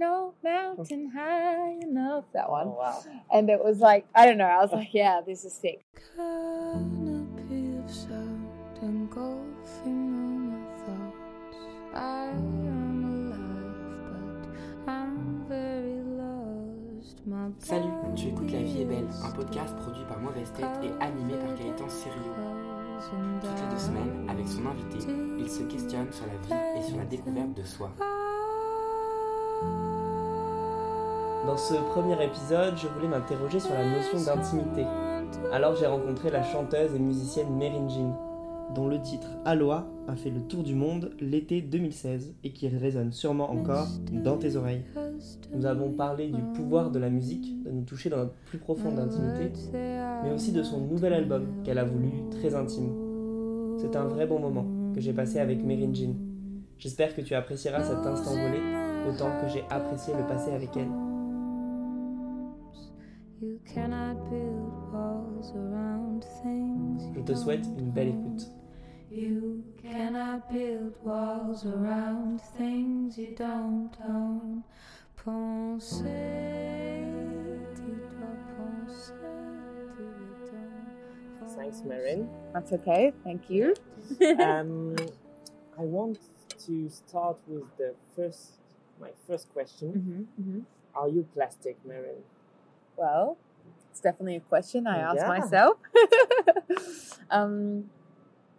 no mountain high enough. That one. Oh, wow. And it was like, I don't know. I was like, yeah, this is sick. Canopy of sound engulfing all my thoughts. I am alive, but I'm very lost. My Salut, tu écoutes La Vie est belle, un podcast produit par Mauvaises Têtes et animé par Gaëtan Cerrillo. Toutes les 2 semaines, avec son invité, il se questionne sur la vie et sur la découverte de soi. Dans ce premier épisode, je voulais m'interroger sur la notion d'intimité. Alors j'ai rencontré la chanteuse et musicienne Merryn Jeann, dont le titre Aloha a fait le tour du monde l'été 2016 et qui résonne sûrement encore dans tes oreilles. Nous avons parlé du pouvoir de la musique, de nous toucher dans notre plus profonde intimité, mais aussi de son nouvel album qu'elle a voulu très intime. C'est un vrai bon moment que j'ai passé avec Merryn Jeann. J'espère que tu apprécieras cet instant volé autant que j'ai apprécié le passé avec elle. Je te souhaite une belle écoute. You cannot build walls around things you don't own. Penser, dis-toi, penser, dis-toi. Thanks, Merryn. That's okay. Thank you. I want to start with my first question. Mm-hmm, mm-hmm. Are you plastic, Merryn? Well, it's definitely a question I ask myself.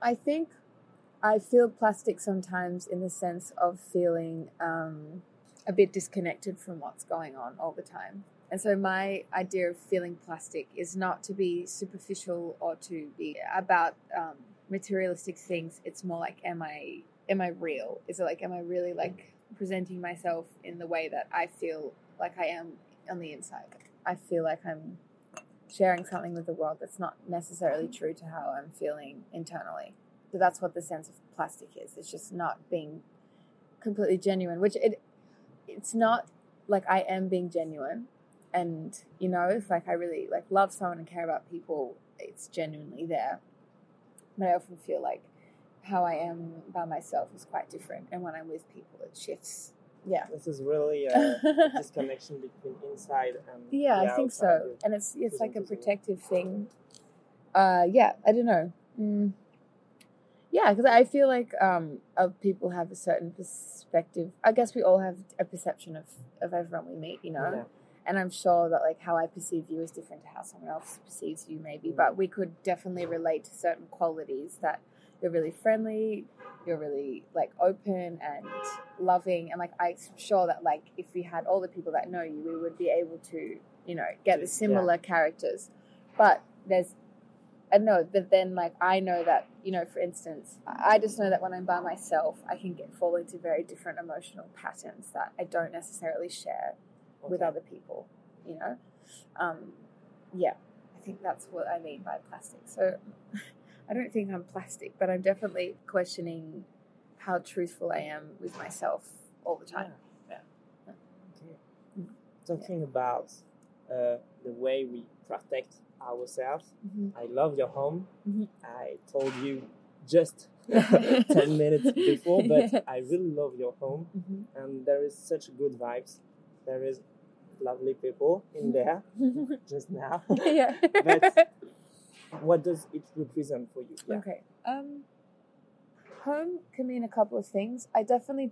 I think I feel plastic sometimes in the sense of feeling a bit disconnected from what's going on all the time. And so my idea of feeling plastic is not to be superficial or to be about materialistic things. It's more like, am I real? Is it like, am I really like presenting myself in the way that I feel like I am on the inside? I feel like I'm sharing something with the world that's not necessarily true to how I'm feeling internally. So that's what the sense of plastic is. It's just not being completely genuine, which it's not like I am being genuine. And, you know, if like I really like love someone and care about people, it's genuinely there. But I often feel like how I am by myself is quite different. And when I'm with people, it shifts. Yeah, this is really a disconnection between inside and I think so, and it's like a protective thing. I don't know. Because I feel like people have a certain perspective. I guess we all have a perception of everyone we meet, you know. Yeah. And I'm sure that like how I perceive you is different to how someone else perceives you, maybe. Mm. But we could definitely relate to certain qualities that. You're really friendly, you're really, like, open and loving. And, like, I'm sure that, like, if we had all the people that know you, we would be able to, you know, get the similar characters. But there's, I don't know, but then, like, I know that, you know, for instance, I just know that when I'm by myself, I can fall into very different emotional patterns that I don't necessarily share with other people, you know? I think that's what I mean by plastic. So... I don't think I'm plastic, but I'm definitely questioning how truthful I am with myself all the time. Yeah. Yeah. Okay. Mm-hmm. Talking about the way we protect ourselves, mm-hmm. I love your home. Mm-hmm. I told you just 10 minutes before, but I really love your home. Mm-hmm. And there is such good vibes. There is lovely people in there just now. Yeah. But what does it represent for you? Yeah. Okay. Home can mean a couple of things. There's definitely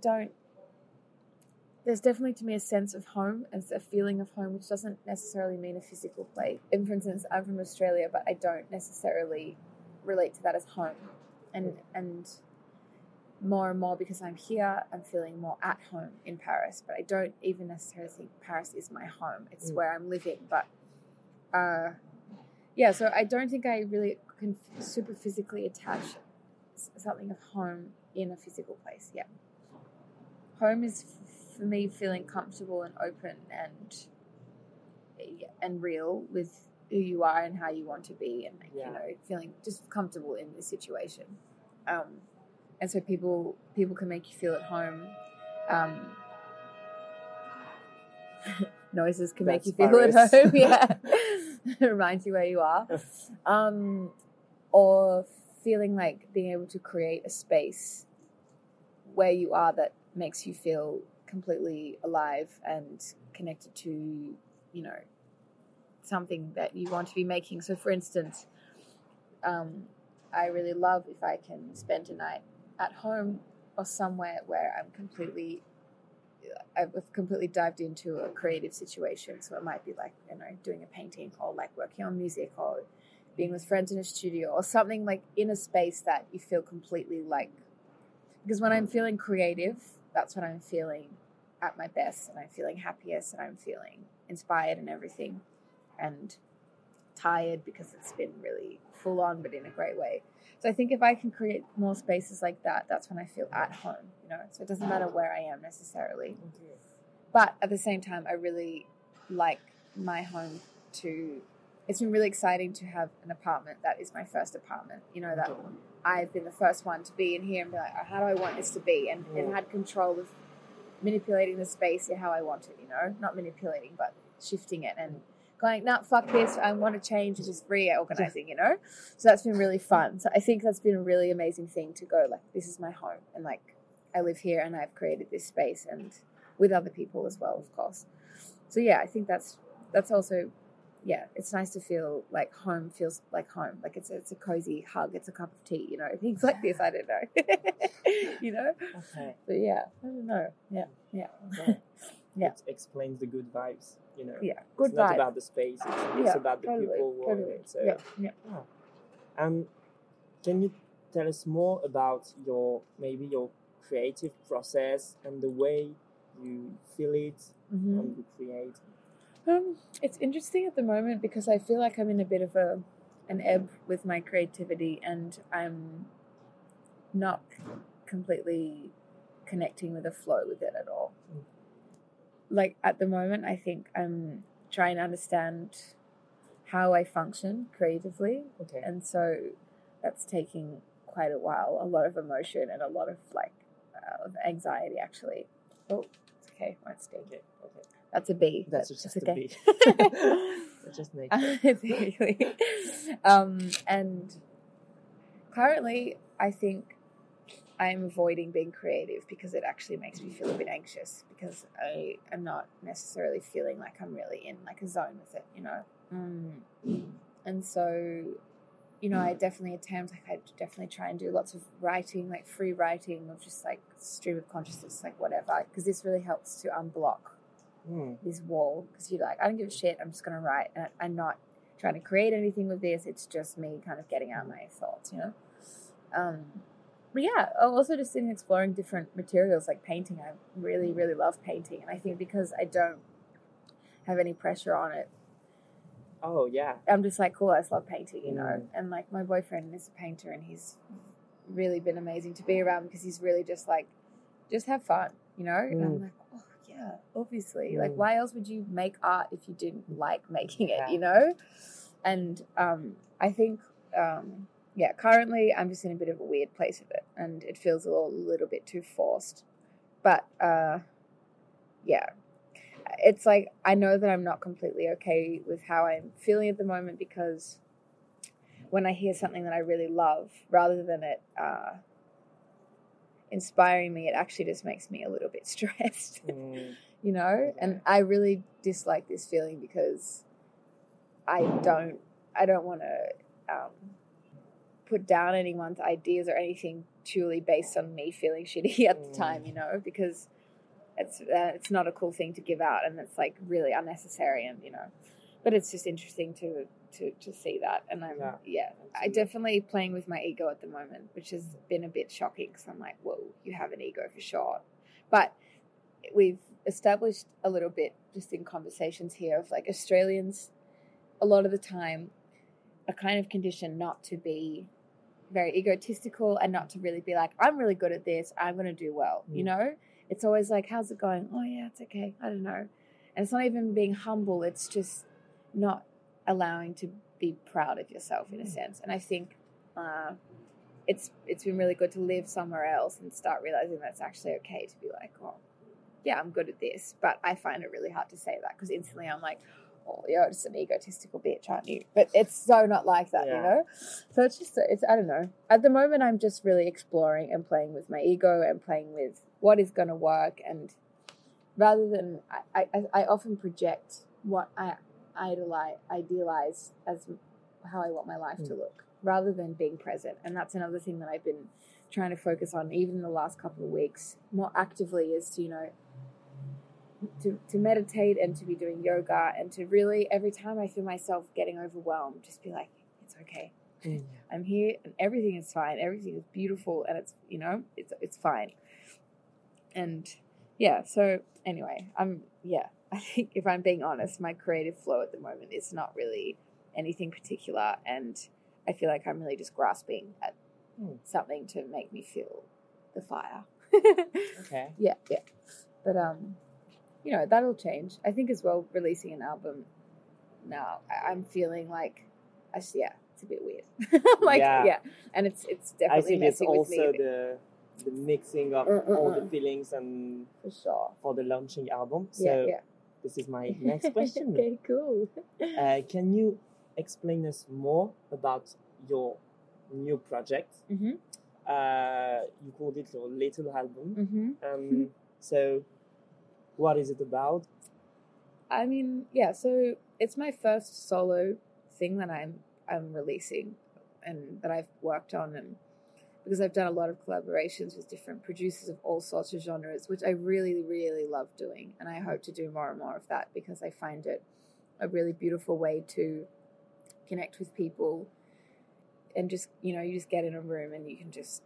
to me a sense of home and a feeling of home, which doesn't necessarily mean a physical place. And for instance, I'm from Australia, but I don't necessarily relate to that as home. And more and more because I'm here, I'm feeling more at home in Paris. But I don't even necessarily think Paris is my home. It's where I'm living. But... so I don't think I really can super physically attach something of home in a physical place. Yeah. Home is for me feeling comfortable and open and real with who you are and how you want to be and you know, feeling just comfortable in this situation. And so people can make you feel at home. Noises can make you feel at home. Yeah. Reminds you where you are, or feeling like being able to create a space where you are that makes you feel completely alive and connected to, you know, something that you want to be making. So for instance, I really love if I can spend a night at home or somewhere where I've completely dived into a creative situation. So it might be like, you know, doing a painting or like working on music or being with friends in a studio or something like in a space that you feel completely like, because when I'm feeling creative, that's when I'm feeling at my best and I'm feeling happiest and I'm feeling inspired and everything and tired because it's been really full on, but in a great way. So I think if I can create more spaces like that, that's when I feel at home, you know, so it doesn't matter where I am necessarily. But at the same time, I really like my home too. It's been really exciting to have an apartment that is my first apartment, you know, that I've been the first one to be in here and be like, oh, how do I want this to be? And had control of manipulating the space and how I want it, you know, not manipulating, but shifting it and going, no, fuck this, I want to change, and just reorganizing, you know? So that's been really fun. So I think that's been a really amazing thing to go, like, this is my home and, like, I live here and I've created this space and with other people as well, of course. So, yeah, I think that's also, yeah, it's nice to feel like home feels like home. Like it's a cozy hug, it's a cup of tea, you know, things like this, I don't know. You know? Okay. But, yeah, I don't know. Yeah, yeah. Okay. Yeah. It explains the good vibes, you know. Yeah, good vibes. It's not about the space, it's about the people. Totally. So. Yeah, yeah. Oh. Can you tell us more about your creative process and the way you feel it and you create? It's interesting at the moment because I feel like I'm in a bit of an ebb with my creativity and I'm not completely connecting with the flow with it at all. Mm. Like at the moment, I think I'm trying to understand how I function creatively. Okay. And so that's taking quite a while, a lot of emotion and a lot of like anxiety actually. Oh, it's okay. Won't speak. Okay. That's a B. That's just okay. A B. That's just me. Exactly. And currently, I think I'm avoiding being creative because it actually makes me feel a bit anxious because I am not necessarily feeling like I'm really in like a zone with it, you know? And so, you know, I definitely try and do lots of writing, like free writing of just like stream of consciousness, like whatever, because this really helps to unblock this wall because you're like, I don't give a shit. I'm just going to write. And I'm not trying to create anything with this. It's just me kind of getting out my thoughts, you know? But yeah, I've also just been exploring different materials like painting. I really, really love painting. And I think because I don't have any pressure on it. Oh, yeah. I'm just like, cool, I just love painting, you know. And like my boyfriend is a painter and he's really been amazing to be around because he's really just like, just have fun, you know. And I'm like, oh, yeah, obviously. Like why else would you make art if you didn't like making it, you know? And I think... yeah, currently I'm just in a bit of a weird place with it and it feels a little bit too forced. But, yeah, it's like I know that I'm not completely okay with how I'm feeling at the moment because when I hear something that I really love, rather than it inspiring me, it actually just makes me a little bit stressed, you know? And I really dislike this feeling because I don't want to... put down anyone's ideas or anything purely based on me feeling shitty at the time, you know, because it's not a cool thing to give out and it's like really unnecessary and, you know, but it's just interesting to see that. And I'm, I definitely playing with my ego at the moment, which has been a bit shocking because I'm like, whoa, you have an ego for sure. But we've established a little bit just in conversations here of like Australians a lot of the time are kind of conditioned not to be very egotistical and not to really be like, I'm really good at this, I'm going to do well, you know? It's always like, how's it going? Oh, yeah, it's okay. I don't know. And it's not even being humble. It's just not allowing to be proud of yourself in a sense. And I think it's been really good to live somewhere else and start realizing that's actually okay to be like, oh, yeah, I'm good at this. But I find it really hard to say that because instantly I'm like, oh, you're just an egotistical bitch, aren't you? But it's so not like that, you know? So it's just, I don't know. At the moment, I'm just really exploring and playing with my ego and playing with what is going to work and rather than I often project what I idealize as how I want my life to look, rather than being present. And that's another thing that I've been trying to focus on, even in the last couple of weeks, more actively, is to, you know, to meditate and to be doing yoga, and to really, every time I feel myself getting overwhelmed, just be like, it's okay. Yeah. I'm here and everything is fine. Everything is beautiful, and it's, you know, it's fine. And yeah, so anyway, I think if I'm being honest, my creative flow at the moment is not really anything particular, and I feel like I'm really just grasping at something to make me feel the fire. Okay. Yeah. But, you know, that'll change. I think as well, releasing an album now, I'm feeling like, it's a bit weird. And it's definitely, I think, messing it's with also me the mixing of all the feelings and for the launching album. So this is my next question. Okay, cool. Can you explain us more about your new project? Mm-hmm. You called it your little album. Mm-hmm. So what is it about? I mean, so it's my first solo thing that I'm releasing and that I've worked on, and because I've done a lot of collaborations with different producers of all sorts of genres, which I really, really love doing. And I hope to do more and more of that, because I find it a really beautiful way to connect with people, and just, you know, you just get in a room and you can just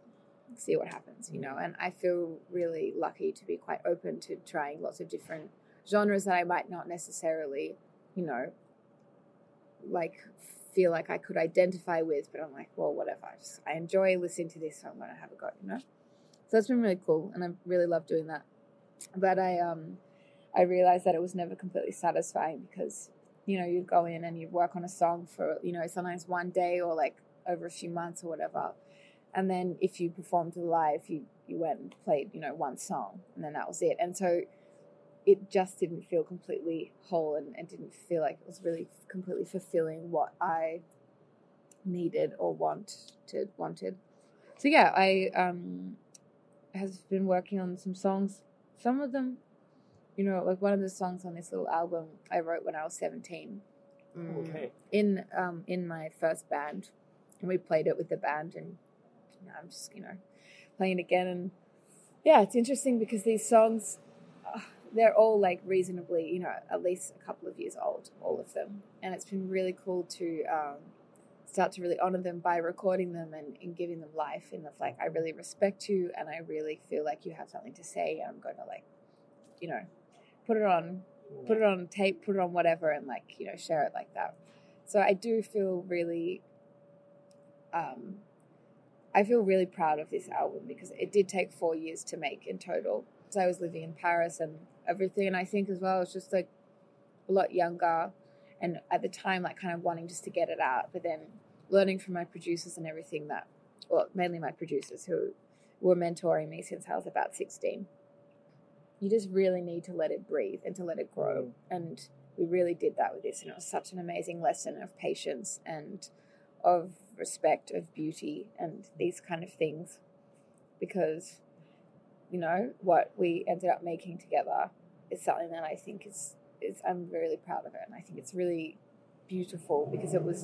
see what happens, you know. And I feel really lucky to be quite open to trying lots of different genres that I might not necessarily, you know, like feel like I could identify with, but I'm like, well, whatever. I enjoy listening to this, so I'm going to have a go, you know. So it's been really cool, and I really love doing that. But I realized that it was never completely satisfying, because, you know, you'd go in and you'd work on a song for, you know, sometimes one day or like over a few months or whatever. And then if you performed live, you went and played, you know, one song, and then that was it. And so it just didn't feel completely whole, and didn't feel like it was really completely fulfilling what I needed or wanted. So yeah, I has been working on some songs. Some of them, you know, like one of the songs on this little album I wrote when I was 17. Okay. In my first band, and we played it with the band, and you know, I'm just, you know, playing it again, and yeah, it's interesting because these songs, they're all like reasonably, you know, at least a couple of years old, all of them. And it's been really cool to start to really honor them by recording them and giving them life. And it's like, I really respect you, and I really feel like you have something to say. I'm going to, like, you know, put it on tape, put it on whatever, and like, you know, share it like that. So I do feel really, I feel really proud of this album, because it did take 4 years to make in total. So I was living in Paris and everything, and I think as well, I was just like a lot younger, and at the time, like, kind of wanting just to get it out, but then learning from my producers and everything that, well, mainly my producers who were mentoring me since I was about 16. You just really need to let it breathe and to let it grow. And we really did that with this, and it was such an amazing lesson of patience and of respect, of beauty, and these kind of things, because, you know, what we ended up making together is something that I think is I'm really proud of it, and I think it's really beautiful, because it was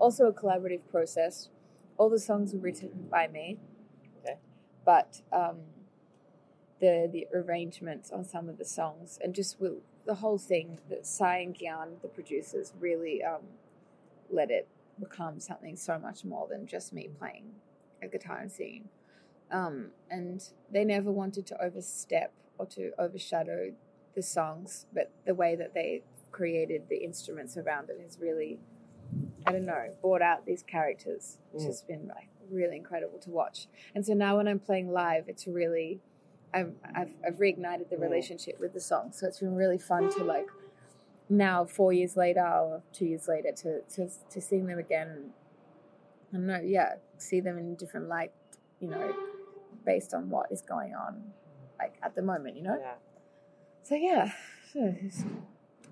also a collaborative process. All the songs were written by me, but the arrangements on some of the songs, and just with the whole thing, that Sai and Gyan, the producers, really let it become something so much more than just me playing a guitar and singing. And they never wanted to overstep or to overshadow the songs, but the way that they created the instruments around it has really, I don't know, brought out these characters, which has been like really incredible to watch. And so now when I'm playing live, it's really, I've reignited the relationship with the song. So it's been really fun to, like, now 4 years later or 2 years later to sing them again. I don't know, see them in a different light, you know, based on what is going on, like, at the moment, you know? Yeah. So, yeah,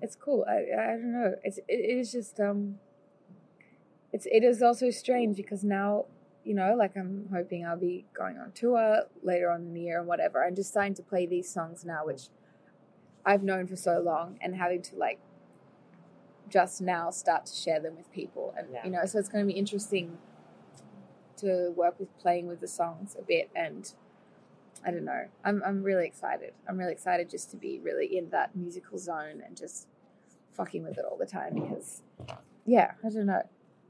it's cool. I don't know. It is just, it is also strange, because now, you know, like, I'm hoping I'll be going on tour later on in the year and whatever. I'm just starting to play these songs now, which I've known for so long, and having to like just now start to share them with people. And, you know, so it's going to be interesting to work with playing with the songs a bit. And I don't know, I'm really excited. I'm really excited just to be really in that musical zone and just fucking with it all the time because, yeah, I don't know.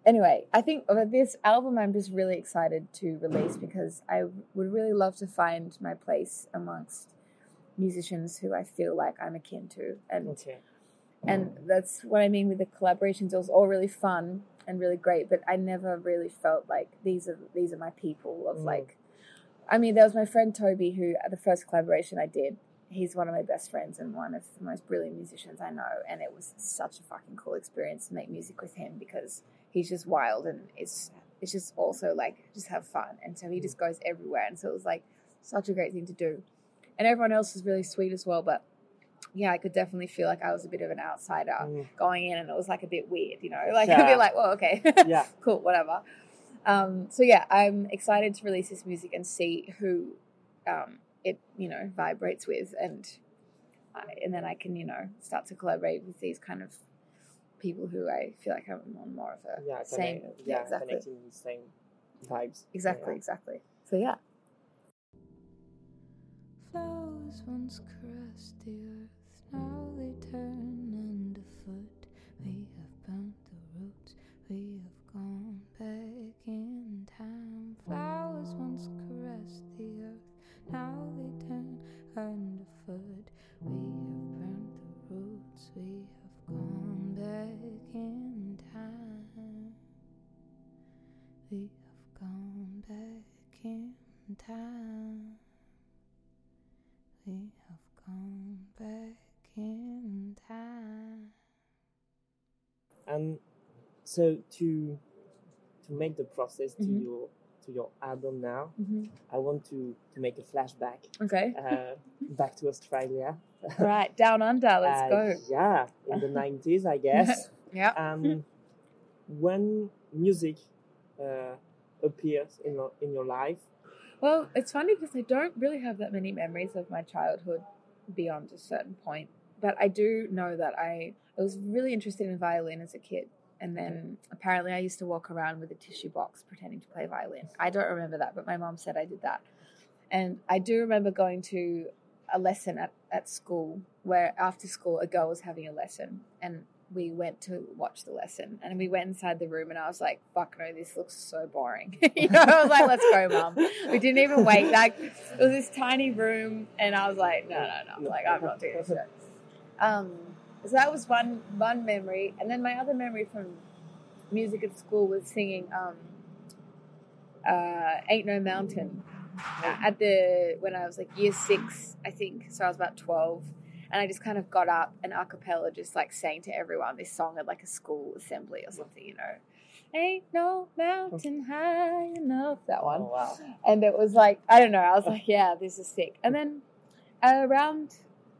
Anyway, I think this album I'm just really excited to release because I would really love to find my place amongst musicians who I feel like I'm akin to. And that's what I mean with the collaborations. It was all really fun and really great, but I never really felt like these are my people of like, I mean, there was my friend Toby who the first collaboration I did, he's one of my best friends and one of the most brilliant musicians I know. And it was such a fucking cool experience to make music with him because he's just wild and it's just also like, just have fun. And so he just goes everywhere. And so it was like such a great thing to do. And everyone else was really sweet as well, but yeah, I could definitely feel like I was a bit of an outsider going in, and it was like a bit weird, you know, like I'd be like, well, okay, cool, whatever. So yeah, I'm excited to release this music and see who it, you know, vibrates with, and then I can, you know, start to collaborate with these kind of people who I feel like I'm on more of a same, connecting with the same vibes. Exactly. So yeah. Flowers once caressed the earth, now they turn underfoot. We have burnt the roots, we have gone back in time. Flowers once caressed the earth, now they turn underfoot. We have burnt the roots, we have gone back in time. We have gone back in time. We have gone back in time. So to make the process to your album now, I want to make a flashback. Okay. Back to Australia. Right, down under. Let's go. Yeah, in the 90s, I guess. Yeah. When music appears in your life. Well, it's funny because I don't really have that many memories of my childhood beyond a certain point. But I do know that I was really interested in violin as a kid. And then apparently I used to walk around with a tissue box pretending to play violin. I don't remember that, but my mom said I did that. And I do remember going to a lesson at school where after school a girl was having a lesson. And we went to watch the lesson and we went inside the room and I was like, fuck no, this looks so boring. You know, I was like, let's go, Mum. We didn't even wait. Like, it was this tiny room and I was like, no. Like, I'm not doing this shit. So that was one memory. And then my other memory from music at school was singing Ain't No Mountain when I was like year 6, I think. So I was about 12. And I just kind of got up and a cappella just like sang to everyone this song at like a school assembly or something, you know. Ain't no mountain high enough. That one. Oh, wow. And it was like, I don't know. I was like, yeah, this is sick. And then around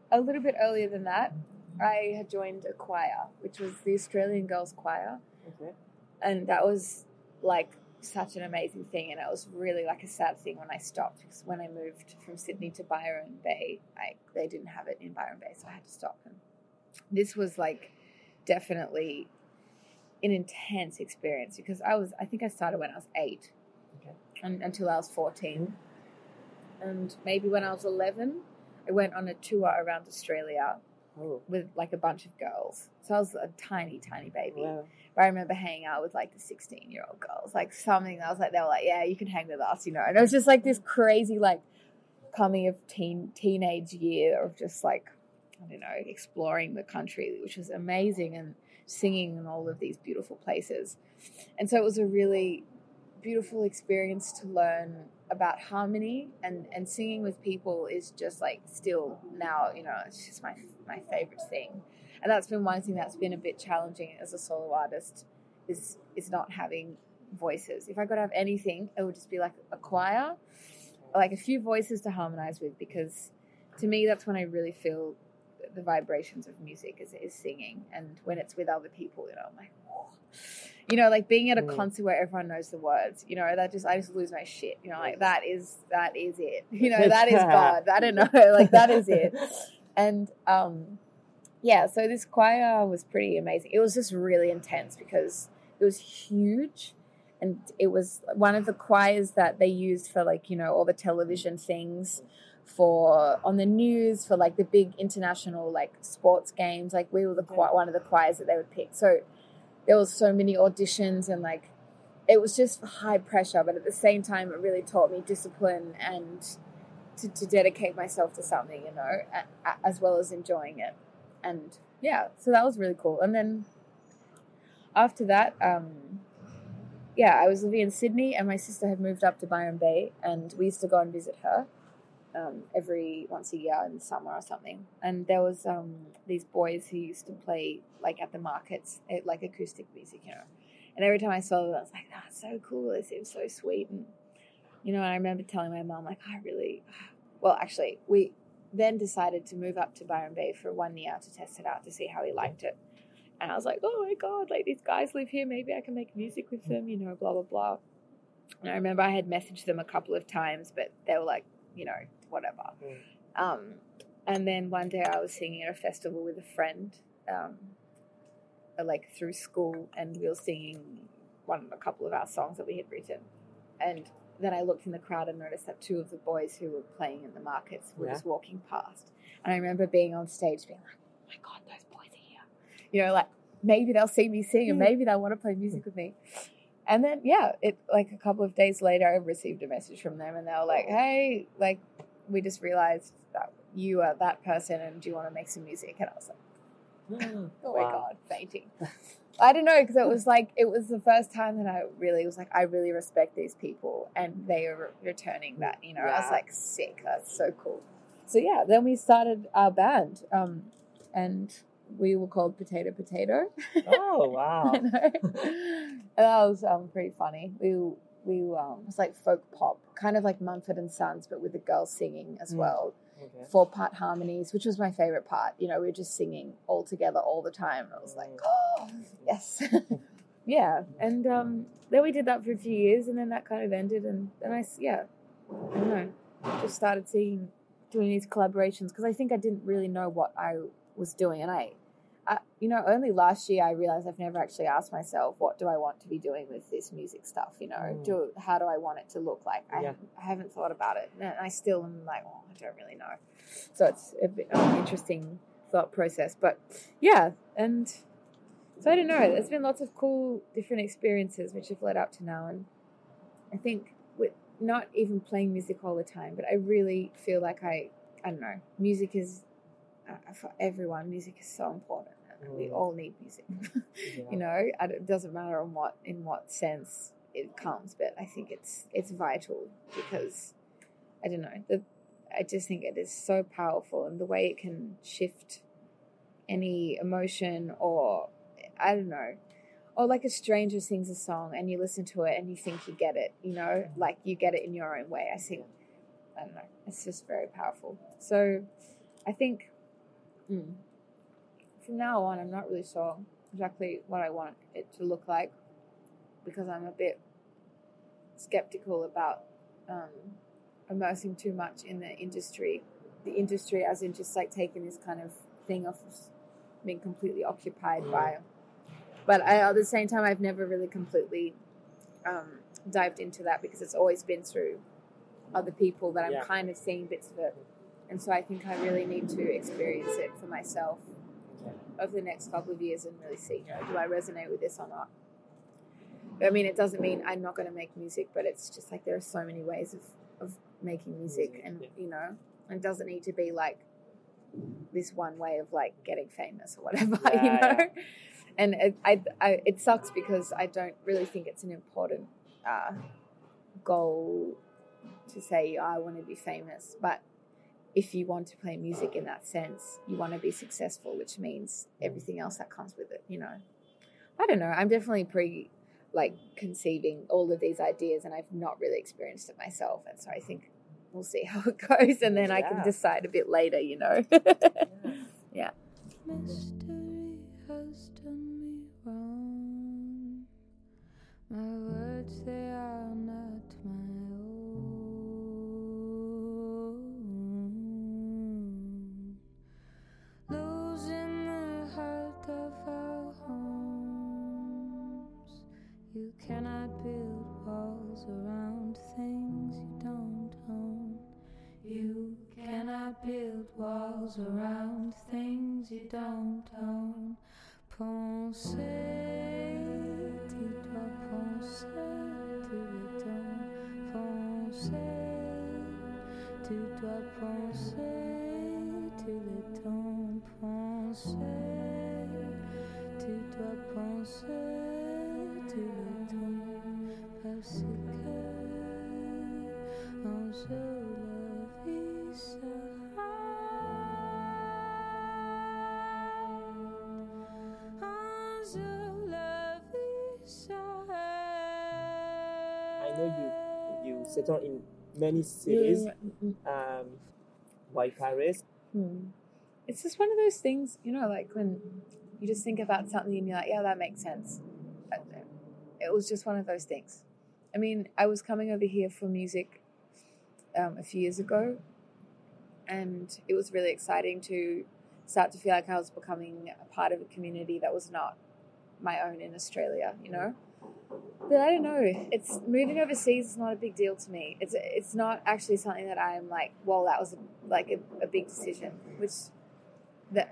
a little bit earlier than that, I had joined a choir, which was the Australian Girls Choir. Okay. And that was like such an amazing thing. And it was really like a sad thing when I stopped, because when I moved from Sydney to Byron Bay, they didn't have it in Byron Bay, so I had to stop. And this was like definitely an intense experience because I think I started when I was 8 and until I was 14. And maybe when I was 11, I went on a tour around Australia with like a bunch of girls. So I was a tiny, tiny baby. Wow. But I remember hanging out with like the 16-year-old girls, like something that I was like, they were like, yeah, you can hang with us, you know. And it was just like this crazy like coming of teenage year of just like, I don't know, exploring the country, which was amazing, and singing in all of these beautiful places. And so it was a really beautiful experience to learn about harmony, and singing with people is just like still now, you know, it's just my favorite thing. And that's been one thing that's been a bit challenging as a solo artist is not having voices. If I could have anything, it would just be like a choir, like a few voices to harmonize with, because to me that's when I really feel the vibrations of music is singing. And when it's with other people, you know, I'm like, oh. You know, like being at a concert where everyone knows the words, you know, I just lose my shit. You know, like that is it. You know, that is God. I don't know. Like that is it. And yeah, so this choir was pretty amazing. It was just really intense because it was huge. And it was one of the choirs that they used for, like, you know, all the television things for on the news for, like, the big international, like, sports games. Like, we were the one of the choirs that they would pick. So there was so many auditions and, like, it was just high pressure. But at the same time, it really taught me discipline and to dedicate myself to something, you know, as well as enjoying it. And, yeah, so that was really cool. And then after that... yeah, I was living in Sydney and my sister had moved up to Byron Bay and we used to go and visit her every once a year in the summer or something. And there was these boys who used to play, like, at the markets, like acoustic music, you know. And every time I saw them, I was like, that's so cool. They seem so sweet. And, you know, and I remember telling my mum, like, actually, we then decided to move up to Byron Bay for 1 year to test it out to see how we liked it. And I was like, oh, my God, like, these guys live here. Maybe I can make music with them, you know, blah, blah, blah. And I remember I had messaged them a couple of times, but they were like, you know, whatever. Mm. And then one day I was singing at a festival with a friend, like, through school, and we were singing a couple of our songs that we had written. And then I looked in the crowd and noticed that two of the boys who were playing in the markets were just walking past. And I remember being on stage being like, oh, my God, those boys are here. You know, like, maybe they'll see me sing and maybe they'll want to play music with me. And then, yeah, it, like, a couple of days later, I received a message from them and they were like, hey, like, we just realized that you are that person and do you want to make some music? And I was like, oh, my God, fainting. I don't know, because it was like, it was the first time that I really was like, I really respect these people and they are returning that, you know. I was like, sick, that's so cool. So, yeah, then we started our band and... we were called Potato Potato. Oh, wow. I know. And that was pretty funny. We it's like folk pop, kind of like Mumford and Sons, but with the girls singing as well. Okay. 4-part harmonies, which was my favorite part. You know, we were just singing all together all the time. I was like, oh, yes. Yeah. And then we did that for a few years and then that kind of ended. And then I don't know, just started doing these collaborations because I think I didn't really know what I was doing. And I you know, only last year I realized I've never actually asked myself, what do I want to be doing with this music stuff? You know, how do I want it to look like? I haven't thought about it. And I still am like, oh, I don't really know. So it's a bit of an interesting thought process. But yeah, and so I don't know. There's been lots of cool different experiences which have led up to now. And I think with not even playing music all the time, but I really feel like I don't know, music is... for everyone, music is so important. We all need music. You know, it doesn't matter in what sense it comes, but I think it's vital because I don't know. I just think it is so powerful, and the way it can shift any emotion, or I don't know, or like a stranger sings a song and you listen to it and you think you get it. You know, like you get it in your own way. I think I don't know. It's just very powerful. So I think. From now on, I'm not really sure exactly what I want it to look like because I'm a bit skeptical about immersing too much in the industry as in just like taking this kind of thing off of being completely occupied by. But at the same time, I've never really completely dived into that because it's always been through other people that I'm kind of seeing bits of it. And so I think I really need to experience it for myself over the next couple of years and really see, you know, do I resonate with this or not? I mean, it doesn't mean I'm not going to make music, but it's just like there are so many ways of making music and, you know, it doesn't need to be like this one way of like getting famous or whatever, you know? Yeah. And it sucks because I don't really think it's an important goal to say, I want to be famous, but if you want to play music in that sense, you want to be successful, which means everything else that comes with it, you know. I don't know. I'm definitely conceiving all of these ideas and I've not really experienced it myself. And so I think we'll see how it goes and then I can decide a bit later, you know. Yeah. Mystery has done me wrong. My words, they are not mine. revolves around things you don't own. Pensez, dis-toi, pensez, tu le temps. Pensez, tu dois penser, tu le temps. Pensez, tu dois penser, tu le temps. Parce que en jeu la vie sera. I know you settle in many cities like Paris. It's just one of those things, you know, like when you just think about something and you're like, yeah, that makes sense. But it was just one of those things. I mean, I was coming over here for music a few years ago, and it was really exciting to start to feel like I was becoming a part of a community that was not my own in Australia, you know? But I don't know. It's moving overseas is not a big deal to me. It's not actually something that I'm like, well, that was a big decision. Which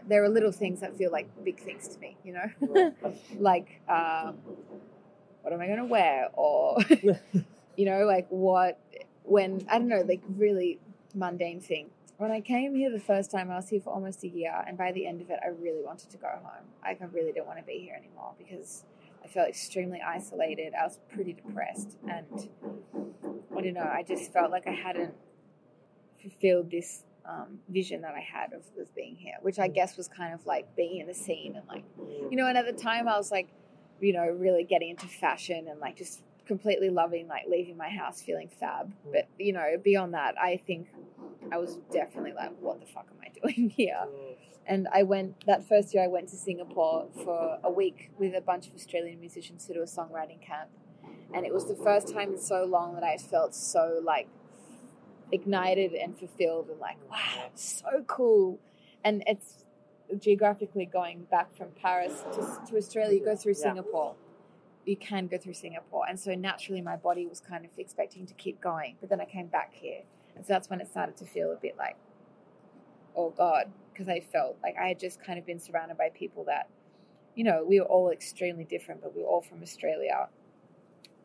there are little things that feel like big things to me, you know. Like what am I going to wear, or you know, like when I don't know, like really mundane things. When I came here the first time, I was here for almost a year, and by the end of it, I really wanted to go home. Like I really didn't want to be here anymore because I felt extremely isolated. I was pretty depressed, and I don't know, I just felt like I hadn't fulfilled this vision that I had of being here, which I guess was kind of like being in the scene and like, you know, and at the time I was like, you know, really getting into fashion and like just completely loving like leaving my house feeling fab. But, you know, beyond that, I think I was definitely like, what the fuck am I doing here? And that first year I went to Singapore for a week with a bunch of Australian musicians to do a songwriting camp. And it was the first time in so long that I felt so like ignited and fulfilled and like, wow, so cool. And it's geographically going back from Paris to Australia, you go through Singapore. You can go through Singapore. And so naturally my body was kind of expecting to keep going. But then I came back here. And so that's when it started to feel a bit like, oh God, because I felt like I had just kind of been surrounded by people that, you know, we were all extremely different, but we were all from Australia,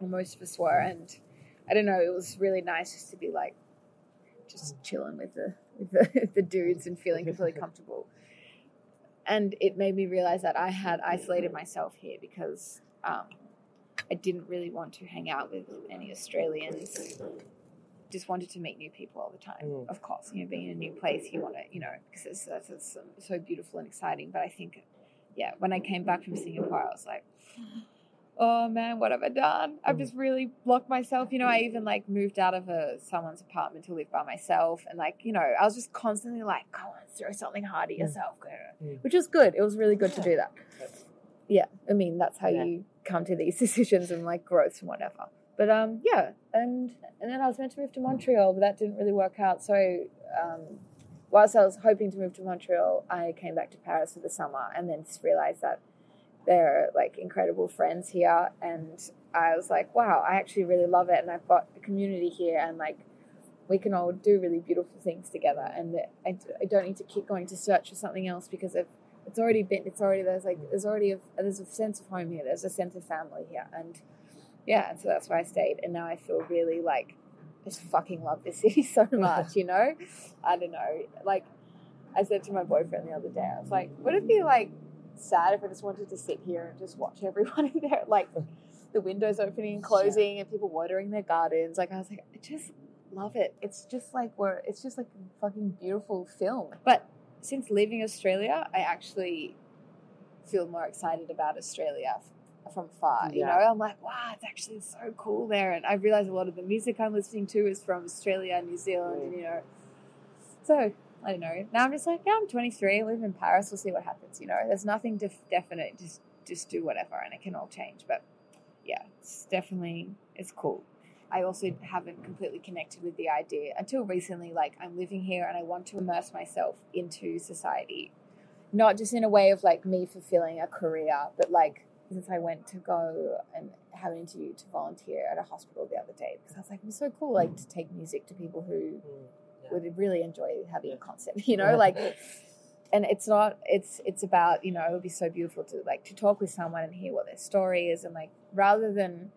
and most of us were. And I don't know, it was really nice just to be like, just chilling with the dudes and feeling completely comfortable. And it made me realize that I had isolated myself here because I didn't really want to hang out with any Australians. Just wanted to meet new people all the time. Of course, you know, being in a new place, you want to, you know, because it's so beautiful and exciting. But I think, yeah, when I came back from Singapore, I was like, oh man, what have I done? I've just really blocked myself. You know, I even like moved out of someone's apartment to live by myself, and like, you know, I was just constantly like, come on, throw something hard at yourself, which was good. It was really good to do that. Yeah, I mean, that's how you come to these decisions and like growth and whatever. But, yeah, and then I was meant to move to Montreal, but that didn't really work out. So whilst I was hoping to move to Montreal, I came back to Paris for the summer and then just realised that there are, like, incredible friends here. And I was like, wow, I actually really love it. And I've got a community here, and, like, we can all do really beautiful things together. And I don't need to keep going to search for something else because there's a sense of home here. There's a sense of family here. And... yeah, and so that's why I stayed, and now I feel really, like, just fucking love this city so much, you know? I don't know. Like, I said to my boyfriend the other day, I was like, would it be, like, sad if I just wanted to sit here and just watch everyone in there, like, the windows opening and closing and people watering their gardens? Like, I was like, I just love it. It's just, like, it's just, like, a fucking beautiful film. But since leaving Australia, I actually feel more excited about Australia from far, you know. I'm like, wow, it's actually so cool there. And I realize a lot of the music I'm listening to is from Australia and New Zealand, and, you know, so I don't know. Now I'm just like, yeah, I'm 23, I live in Paris, we'll see what happens, you know. There's nothing definite, just do whatever, and it can all change. But yeah, it's definitely, it's cool. I also haven't completely connected with the idea until recently, like, I'm living here and I want to immerse myself into society, not just in a way of like me fulfilling a career, but like, since I went to go and have an interview to volunteer at a hospital the other day, because I was like, it was so cool, like, to take music to people who would really enjoy having a concert, you know, like, and it's not, it's about, you know, it would be so beautiful to like, to talk with someone and hear what their story is. And like, rather than,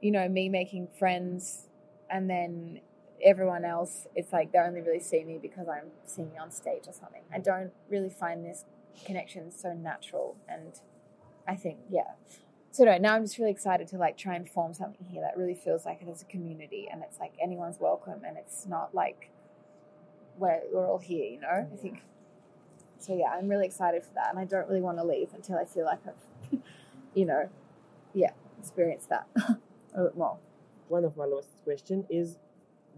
you know, me making friends and then everyone else, it's like, they only really see me because I'm singing on stage or something. I don't really find this connection so natural. And I think, so now I'm just really excited to like try and form something here that really feels like it is a community and it's like anyone's welcome and it's not like we're all here, you know. I think so. I'm really excited for that, and I don't really want to leave until I feel like I've, you know, experienced that a bit more. One of my last question is,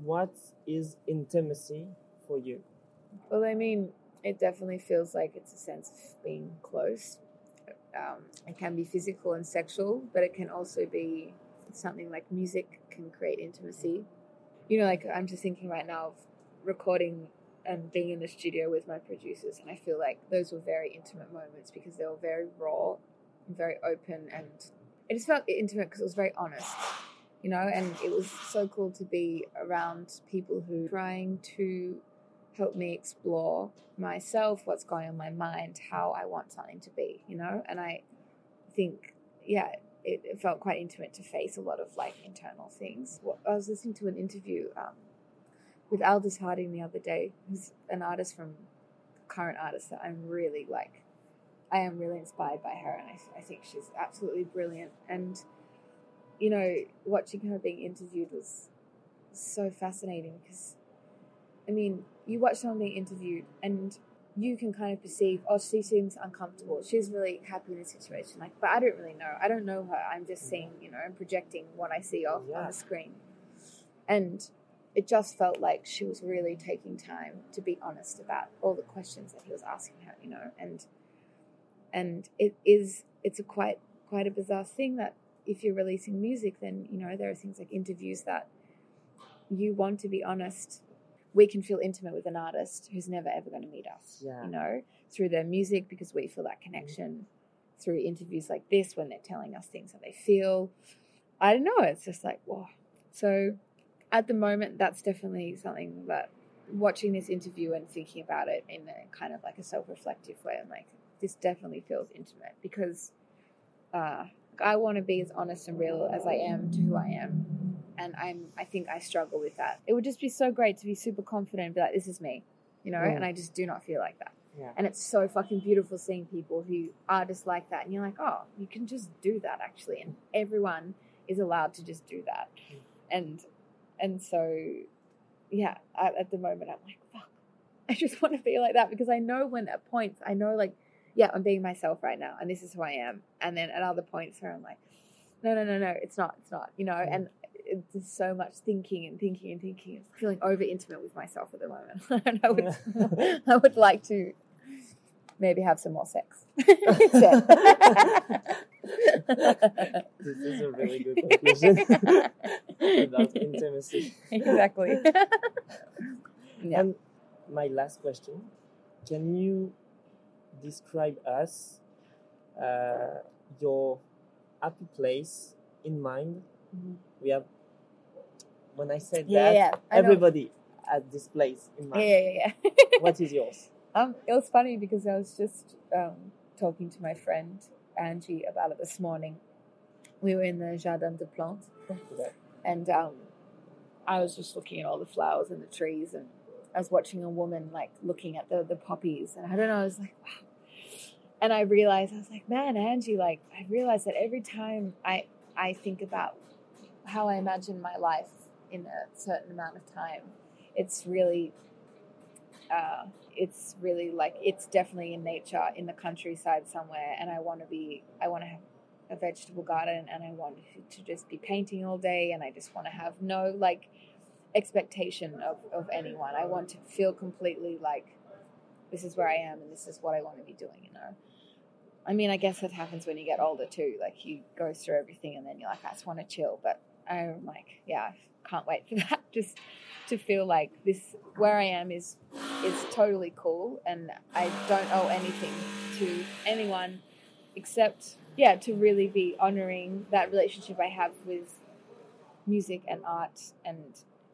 what is intimacy for you? Well, I mean, it definitely feels like it's a sense of being close. It can be physical and sexual, but it can also be something like music can create intimacy. You know, like I'm just thinking right now of recording and being in the studio with my producers, and I feel like those were very intimate moments because they were very raw and very open, and it just felt intimate because it was very honest, you know, and it was so cool to be around people who are trying to help me explore myself, what's going on in my mind, how I want something to be, you know. And I think, it felt quite intimate to face a lot of like internal things. I was listening to an interview with Aldous Harding the other day, who's an artist current artist that I'm really like, I am really inspired by her, and I think she's absolutely brilliant. And, you know, watching her being interviewed was so fascinating because, I mean, you watch someone being interviewed and you can kind of perceive, oh, she seems uncomfortable, she's really happy in this situation. Like, but I don't really know. I don't know her. I'm just seeing, you know, I'm projecting what I see off on the screen. And it just felt like she was really taking time to be honest about all the questions that he was asking her, you know. And it's a quite a bizarre thing that if you're releasing music, then, you know, there are things like interviews that you want to be honest. We can feel intimate with an artist who's never, ever going to meet us, you know, through their music, because we feel that connection through interviews like this when they're telling us things that they feel. I don't know. It's just like, whoa. So at the moment, that's definitely something that watching this interview and thinking about it in a kind of like a self-reflective way, I'm like, this definitely feels intimate because I want to be as honest and real as I am to who I am. And I think I struggle with that. It would just be so great to be super confident and be like, this is me, you know, and I just do not feel like that. Yeah. And it's so fucking beautiful seeing people who are just like that. And you're like, oh, you can just do that actually. And everyone is allowed to just do that. And so, at the moment I'm like, fuck, I just want to be like that because I know when at points, I know like, I'm being myself right now and this is who I am. And then at other points where I'm like, no, it's not, you know, and there's so much thinking. I'm feeling over intimate with myself at the moment. And I would like to maybe have some more sex. This is a really good conclusion. Without intimacy. Exactly. And my last question, can you describe us your happy place in mind? Mm-hmm. We have, when I said everybody at this place in mind. Yeah. What is yours? It was funny because I was just talking to my friend Angie about it this morning. We were in the Jardin des Plantes, and I was just looking at all the flowers and the trees, and I was watching a woman like looking at the poppies, and I don't know, I was like, wow. And I realized, I was like, man, Angie, like I realized that every time I think about how I imagine my life in a certain amount of time, it's really like, it's definitely in nature, in the countryside somewhere, and I want to have a vegetable garden, and I want to just be painting all day, and I just want to have no like expectation of anyone. I want to feel completely like this is where I am and this is what I want to be doing, you know. I mean, I guess that happens when you get older too, like you go through everything and then you're like, I just want to chill. But I'm like, I can't wait for that, just to feel like this, where I am is totally cool, and I don't owe anything to anyone except, to really be honouring that relationship I have with music and art and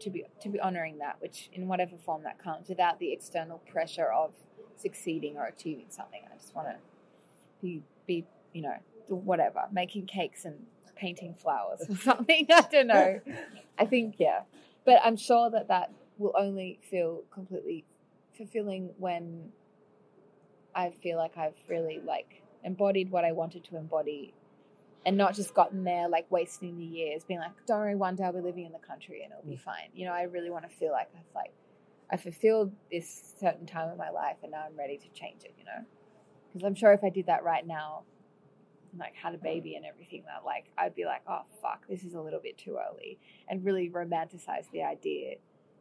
to be honouring that, which in whatever form that comes, without the external pressure of succeeding or achieving something. I just want to be you know, whatever, making cakes and painting flowers or something. I don't know. I think, yeah. But I'm sure that will only feel completely fulfilling when I feel like I've really, like, embodied what I wanted to embody and not just gotten there, like, wasting the years, being like, don't worry, one day I'll be living in the country and it'll be fine. You know, I really want to feel like I've, like, I fulfilled this certain time in my life and now I'm ready to change it, you know. Because I'm sure if I did that right now, like, had a baby and everything, that, like, I'd be like, oh, fuck, this is a little bit too early, and really romanticize the idea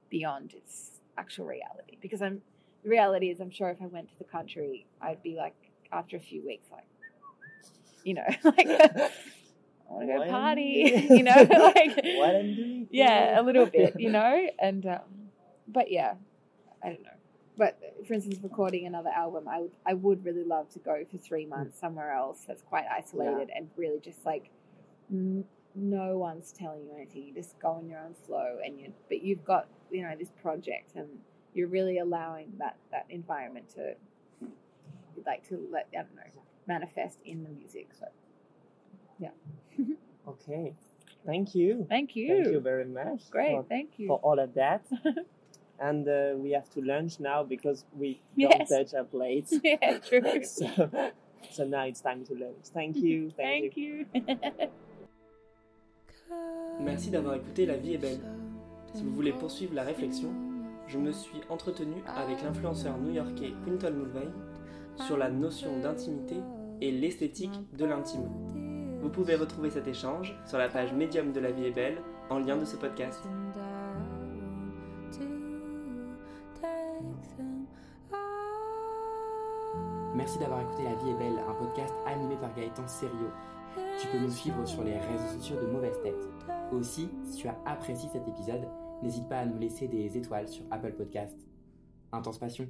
beyond its actual reality. Because the reality is, I'm sure if I went to the country, I'd be like, after a few weeks, like, you know, like, I want to go party, you know, like, yeah, a little bit, you know, and, but yeah, I don't know. But, for instance, recording another album, I would really love to go for 3 months somewhere else that's quite isolated and really just, like, no one's telling you anything. You just go in your own flow, but you've got, you know, this project and you're really allowing that environment to, like, to let, I don't know, manifest in the music. So, yeah. Okay. Thank you. Thank you. Thank you very much. Great. Thank you. For all of that. And we have to lunch now because we don't touch our plates. Yeah, true. So now it's time to lunch. Thank you. Thank you. Merci d'avoir écouté La Vie est belle. Si vous voulez poursuivre la réflexion, je me suis entretenu avec l'influenceur new-yorkais Quinton Mulvey sur la notion d'intimité et l'esthétique de l'intime. Vous pouvez retrouver cet échange sur la page Medium de La Vie est belle en lien de ce podcast. Merci d'avoir écouté La Vie est belle, un podcast animé par Gaëtan Cerrillo. Tu peux nous suivre sur les réseaux sociaux de Mauvaises Têtes. Aussi, si tu as apprécié cet épisode, n'hésite pas à nous laisser des étoiles sur Apple Podcast. Intense passion.